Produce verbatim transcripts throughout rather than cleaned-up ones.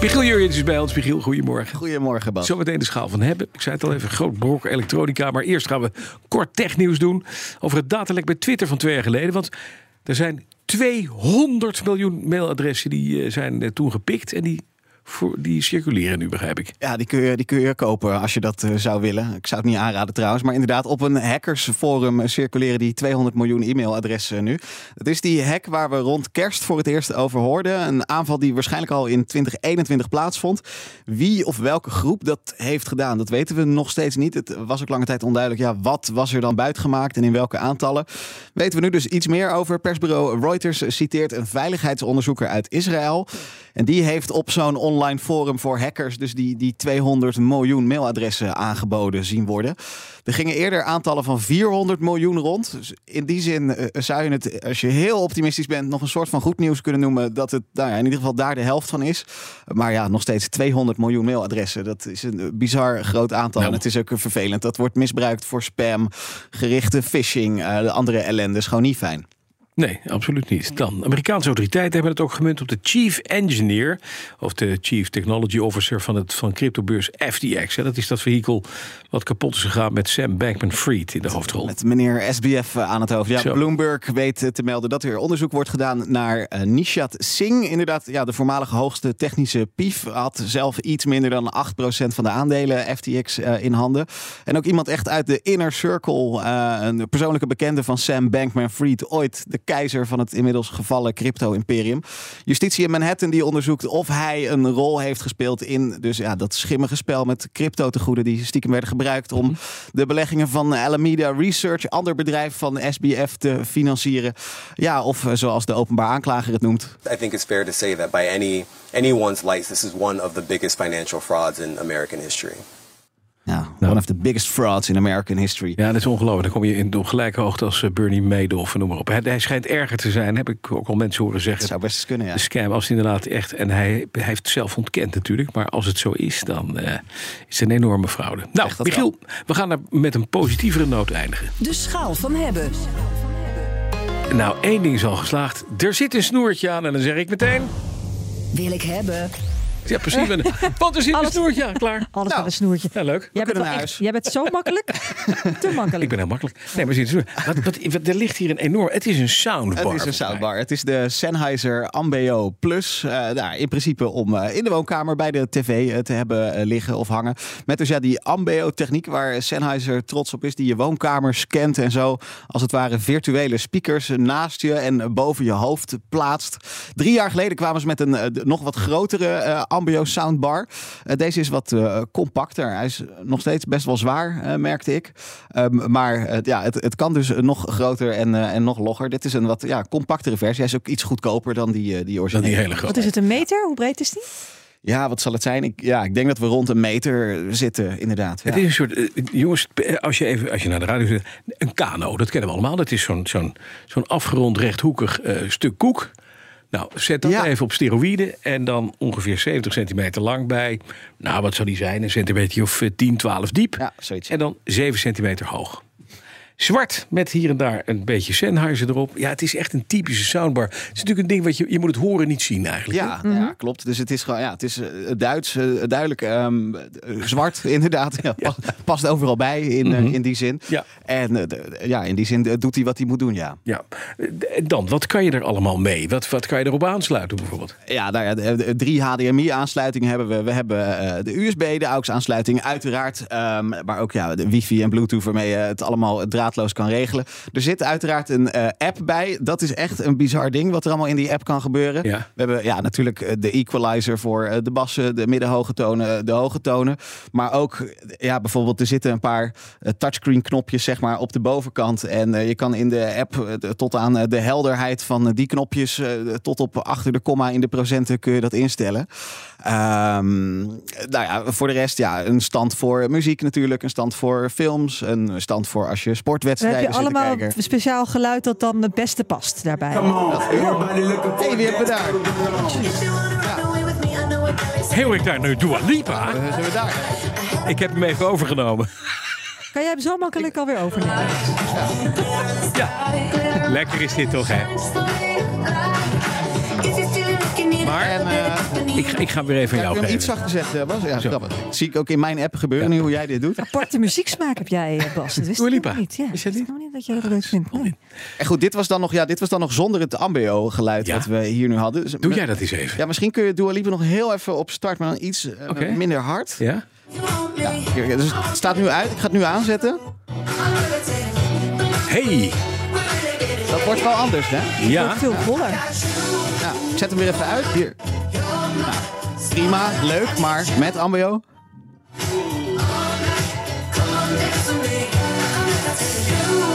Michiel Jurgen is bij ons. Michiel, goedemorgen. Goedemorgen, Bas. Zometeen de schaal van hebben. Ik zei het al even, groot brok elektronica. Maar eerst gaan we kort technieuws doen over het datalek bij Twitter van twee jaar geleden. Want er zijn tweehonderd miljoen mailadressen die zijn toen gepikt en die... Voor, die circuleren nu, begrijp ik. Ja, die kun je, die kun je kopen als je dat uh, zou willen. Ik zou het niet aanraden trouwens. Maar inderdaad, op een hackersforum circuleren die tweehonderd miljoen e-mailadressen nu. Dat is die hack waar we rond kerst voor het eerst over hoorden. Een aanval die waarschijnlijk al in twintig eenentwintig plaatsvond. Wie of welke groep dat heeft gedaan, dat weten we nog steeds niet. Het was ook lange tijd onduidelijk. Ja, wat was er dan buitgemaakt en in welke aantallen? Weten we nu dus iets meer over. Persbureau Reuters citeert een veiligheidsonderzoeker uit Israël. En die heeft op zo'n online forum voor hackers dus die, die tweehonderd miljoen mailadressen aangeboden zien worden. Er gingen eerder aantallen van vierhonderd miljoen rond. Dus in die zin uh, zou je het, als je heel optimistisch bent, nog een soort van goed nieuws kunnen noemen dat het nou ja, in ieder geval daar de helft van is. Maar ja, nog steeds tweehonderd miljoen mailadressen. Dat is een bizar groot aantal. Nou. En het is ook vervelend. Dat wordt misbruikt voor spam, gerichte phishing, uh, de andere ellende. Is gewoon niet fijn. Nee, absoluut niet. Dan, Amerikaanse autoriteiten hebben het ook gemunt op de chief engineer, of de chief technology officer van, het, van cryptobeurs F T X. Hè. Dat is dat vehikel wat kapot is gegaan met Sam Bankman-Fried in de hoofdrol. Met meneer S B F aan het hoofd. Ja, Zo. Bloomberg weet te melden dat er onderzoek wordt gedaan naar uh, Nishad Singh. Inderdaad, ja, de voormalige hoogste technische pief had zelf iets minder dan acht procent van de aandelen F T X uh, in handen. En ook iemand echt uit de inner circle, uh, een persoonlijke bekende van Sam Bankman-Fried, ooit de keizer van het inmiddels gevallen crypto-imperium. Justitie in Manhattan die onderzoekt of hij een rol heeft gespeeld in dus ja, dat schimmige spel met cryptotegoeden die stiekem werden gebruikt om de beleggingen van Alameda Research, ander bedrijf van S B F, te financieren. Ja, of zoals de openbaar aanklager het noemt. I think it's fair to say that by any anyone's lights, this is one of the biggest financial frauds in American history. Ja, one of the biggest frauds in American history. Ja, dat is ongelooflijk. Dan kom je in op gelijke hoogte als Bernie Madoff en noem maar op. Hij, hij schijnt erger te zijn, heb ik ook al mensen horen zeggen. Dat zou best eens kunnen, ja. De scam, als het inderdaad echt... En hij, hij heeft het zelf ontkend natuurlijk. Maar als het zo is, dan uh, is het een enorme fraude. Nou, Michiel, we gaan er met een positievere noot eindigen. De schaal van hebben. Nou, één ding is al geslaagd. Er zit een snoertje aan en dan zeg ik meteen... Wil ik hebben... Ja, precies. Want er zit een snoertje aan, klaar. Alles nou, met een snoertje. Ja, leuk. Jij bent, echt, jij bent zo makkelijk. Te makkelijk. Ik ben heel makkelijk. Nee, maar zit een er ligt hier een enorm... Het is een soundbar. Het is een soundbar. Het is de Sennheiser Ambeo Plus. Uh, nou, in principe om uh, in de woonkamer bij de tv uh, te hebben uh, liggen of hangen. Met dus ja die Ambeo-techniek waar Sennheiser trots op is. Die je woonkamer scant en zo. Als het ware virtuele speakers naast je en boven je hoofd plaatst. Drie jaar geleden kwamen ze met een uh, nog wat grotere... Uh, Ambeo soundbar. Uh, deze is wat uh, compacter. Hij is nog steeds best wel zwaar, uh, merkte ik. Um, maar uh, ja, het, het kan dus nog groter en, uh, en nog logger. Dit is een wat ja, compactere versie. Hij is ook iets goedkoper dan die, uh, die originele. Dan die hele grote. Wat is het, een meter? Hoe breed is die? Ja, wat zal het zijn? Ik, ja, ik denk dat we rond een meter zitten, inderdaad. Ja. Het is een soort, uh, jongens, als je even als je naar de radio zit, een kano, dat kennen we allemaal. Dat is zo'n, zo'n, zo'n afgerond rechthoekig uh, stuk koek. Nou, zet dat ja. even op steroïden en dan ongeveer zeventig centimeter lang bij... Nou, wat zou die zijn? Een centimeter of tien, twaalf diep. Ja, zoiets. En dan zeven centimeter hoog. Zwart, met hier en daar een beetje Sennheiser erop. Ja, het is echt een typische soundbar. Het is natuurlijk een ding wat je... Je moet het horen niet zien eigenlijk. Ja, mm-hmm. ja klopt. Dus het is gewoon... Ja, het is Duits, duidelijk um, zwart inderdaad. Ja, ja. Past overal bij in, mm-hmm. in die zin. Ja. En ja, in die zin doet hij wat hij moet doen, ja. Ja. Dan, wat kan je er allemaal mee? Wat, wat kan je erop aansluiten bijvoorbeeld? Ja, nou ja, drie H D M I-aansluitingen hebben we. We hebben de U S B, de A U X-aansluiting uiteraard. Um, maar ook ja, de wifi en bluetooth waarmee je het allemaal draait. Kan regelen. Er zit uiteraard een uh, app bij. Dat is echt een bizar ding wat er allemaal in die app kan gebeuren. Ja. We hebben ja, natuurlijk de equalizer voor uh, de bassen, de middenhoge tonen, de hoge tonen. Maar ook ja, bijvoorbeeld er zitten een paar uh, touchscreen knopjes zeg maar, op de bovenkant. En uh, je kan in de app uh, tot aan uh, de helderheid van uh, die knopjes uh, tot op achter de komma in de procenten kun je dat instellen. Um, nou ja, voor de rest, ja, een stand voor muziek natuurlijk, een stand voor films, een stand voor als je sportwedstrijden zit te kijken. Heb je allemaal een speciaal geluid dat dan het beste past daarbij? Come on, everybody look up. Hey, wie hebben we daar? Ja. Heel ik daar nu Dua Lipa. Ja, zijn we daar? Ik heb hem even overgenomen. Kan jij hem zo makkelijk alweer overnemen? Ja. Ja. Lekker is dit toch, hè? Maar en, uh, ik, ik ga weer even aan jou geven. Iets zachter zetten, Bas. Ja, dat zie ik ook in mijn app gebeuren, ja. Hoe jij dit doet. Aparte muzieksmaak heb jij, Bas. Dat wist ik helemaal niet. Ja, is dat niet? Niet dat jij dat leuk vindt. Nee. En goed, dit was dan nog, ja, dit was dan nog zonder het Ambeo geluid ja. Wat we hier nu hadden. Dus, doe jij dat eens even? Ja, misschien kun je Dua Lipa nog heel even op start, maar dan iets uh, okay. minder hard. Ja. Ja, hier, dus het staat nu uit. Ik ga het nu aanzetten. Hey. Dat wordt wel anders, hè? Ja. Dat wordt veel voller. Nou, ik zet hem weer even uit. Hier. Nou, prima, leuk, maar met Ambeo.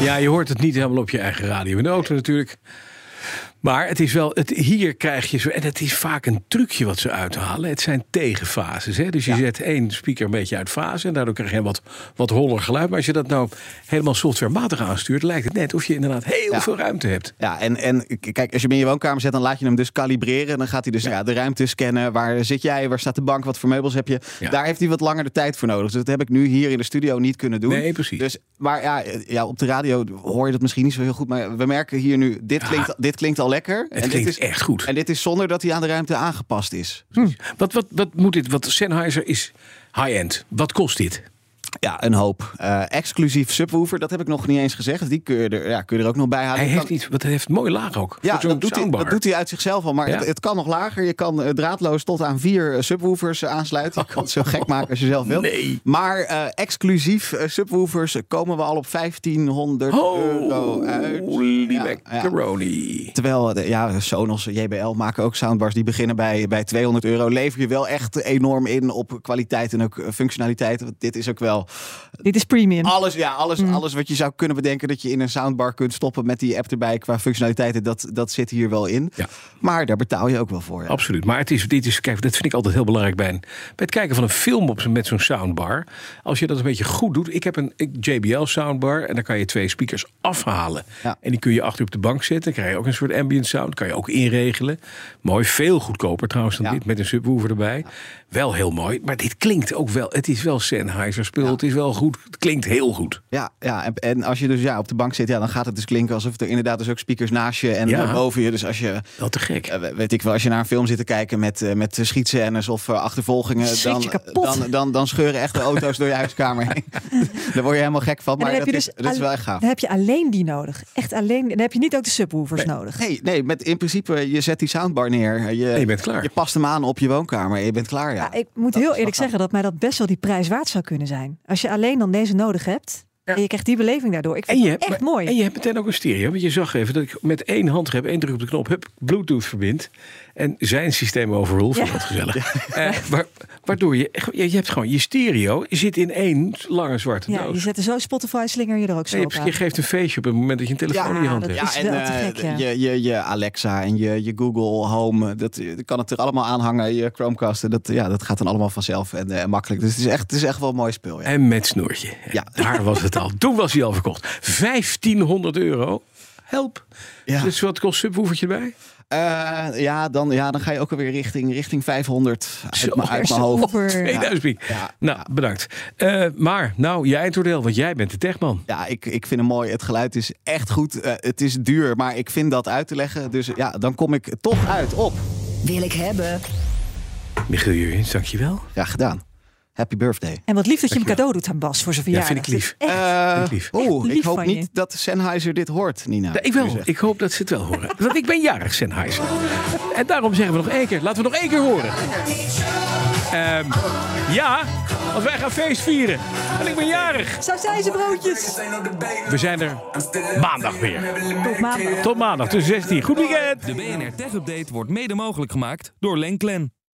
Ja, je hoort het niet helemaal op je eigen radio. In de auto natuurlijk. Maar het is wel, het, hier krijg je zo... En het is vaak een trucje wat ze uithalen. Het zijn tegenfases. Hè? Dus je ja. zet één speaker een beetje uit fase... en daardoor krijg je wat, wat holler geluid. Maar als je dat nou helemaal softwarematig aanstuurt... lijkt het net of je inderdaad heel ja. veel ruimte hebt. Ja, en, en kijk, als je hem in je woonkamer zet... dan laat je hem dus kalibreren. Dan gaat hij dus ja. Ja, de ruimte scannen. Waar zit jij? Waar staat de bank? Wat voor meubels heb je? Ja. Daar heeft hij wat langer de tijd voor nodig. Dus dat heb ik nu hier in de studio niet kunnen doen. Nee, precies. Dus, maar ja, ja, op de radio hoor je dat misschien niet zo heel goed. Maar we merken hier nu, dit, ja. klinkt, dit klinkt al lekker. Het en klinkt dit is, echt goed. En dit is zonder dat hij aan de ruimte aangepast is. Hm. Wat, wat, wat moet dit? Wat Sennheiser is high-end. Wat kost dit? Ja, een hoop. Uh, exclusief subwoofer, dat heb ik nog niet eens gezegd. Die kun je er, ja, kun je er ook nog bij halen. Hij heeft kan... iets, wat heeft mooi laag ook. Ja, dat doet, hij, dat doet hij uit zichzelf al. Maar ja. het, het kan nog lager. Je kan draadloos tot aan vier subwoofers aansluiten. Je kan het zo gek maken als je zelf wilt. Nee. Maar uh, exclusief subwoofers komen we al op vijftienhonderd oh, euro uit. Holy ja, macaroni. Ja. Terwijl ja, Sonos, J B L maken ook soundbars. Die beginnen bij, bij tweehonderd euro. Lever je wel echt enorm in op kwaliteit en ook functionaliteit. Want dit is ook wel... Dit is premium. Alles, ja, alles, mm. alles wat je zou kunnen bedenken dat je in een soundbar kunt stoppen met die app erbij qua functionaliteiten, dat, dat zit hier wel in. Ja. Maar daar betaal je ook wel voor. Ja. Absoluut. Maar het is, dit is, kijk, dat vind ik altijd heel belangrijk bij, een, bij het kijken van een film op, met zo'n soundbar. Als je dat een beetje goed doet. Ik heb een J B L soundbar en dan kan je twee speakers afhalen. Ja. En die kun je achter op de bank zetten. Dan krijg je ook een soort ambient sound. Kan je ook inregelen. Mooi. Veel goedkoper trouwens dan ja. dit. Met een subwoofer erbij. Ja. Wel heel mooi. Maar dit klinkt ook wel. Het is wel Sennheiser spul. Ja. Het is wel goed. Het klinkt heel goed. Ja, ja en, en als je dus ja, op de bank zit, ja, dan gaat het dus klinken alsof er inderdaad dus ook speakers naast je en ja. boven je. Dus als je. Dat te gek. Weet ik wel, als je naar een film zit te kijken met, met schietscènes of uh, achtervolgingen, dan, dan, dan, dan scheuren echt de auto's door je huiskamer heen. Daar word je helemaal gek van. Maar dat, dus is, dat is wel echt gaaf. Dan heb je alleen die nodig. Echt alleen. Dan heb je niet ook de subwoofers nee. nodig. Nee, nee met, in principe, je zet die soundbar neer. Je, je bent klaar. Je past hem aan op je woonkamer. Je bent klaar. Ja. Ja, ik moet dat heel eerlijk zeggen dat mij dat best wel die prijs waard zou kunnen zijn. Als je alleen dan deze nodig hebt... Ja. En je krijgt die beleving daardoor. Ik vind en je het hebt, echt mooi. En je hebt meteen ook een stereo. Want je zag even dat ik met één handgreep, één druk op de knop... heb Bluetooth verbind. En zijn systeem overruled. Ja. Dat gezellig. Ja. Uh, wa- waardoor je... Je hebt gewoon je stereo zit in één lange zwarte ja, doos. Je zet er zo Spotify, slinger je er ook zo en je, op hebt, je geeft een feestje op het moment dat je een telefoon ja, in je hand hebt. Ja, en uh, gek, ja. je, je, je Alexa en je, je Google Home. Dat kan het er allemaal aan hangen. Je Chromecast. Dat, ja, dat gaat dan allemaal vanzelf en uh, makkelijk. Dus het is, echt, het is echt wel een mooi spul. Ja. En met snoertje. Ja. Daar was het. Toen was hij al verkocht. vijftienhonderd euro. Help. Ja. Dus wat kost subwoofertje erbij? Uh, ja, dan, ja, dan ga je ook alweer richting, richting vijfhonderd. Uit, zo, uit mijn hoofd. tweeduizend piek. Ja. Ja. Nou, bedankt. Uh, maar, nou, jij het oordeel, want jij bent de techman. Ja, ik, ik vind hem mooi. Het geluid is echt goed. Uh, het is duur, maar ik vind dat uit te leggen. Dus ja, dan kom ik toch uit op. Wil ik hebben. Michiel Jurgen, dank je wel. Ja, gedaan. Happy birthday. En wat lief dat je hem cadeau doet aan Bas voor zijn verjaardag. Ja, vind ik lief. Echt, uh, vind ik lief. Oh, lief ik hoop niet je. dat Sennheiser dit hoort, Nina. Ja, ik wel. Ik hoop dat ze het wel horen. Want ik ben jarig, Sennheiser. En daarom zeggen we nog één keer. Laten we nog één keer horen. Um, ja, want wij gaan feest vieren. En ik ben jarig. Sausijzenbroodjes. We zijn er maandag weer. Tot maandag. Tot maandag tussen zestien. Goed weekend. De B N R Tech Update wordt mede mogelijk gemaakt door Lenklen.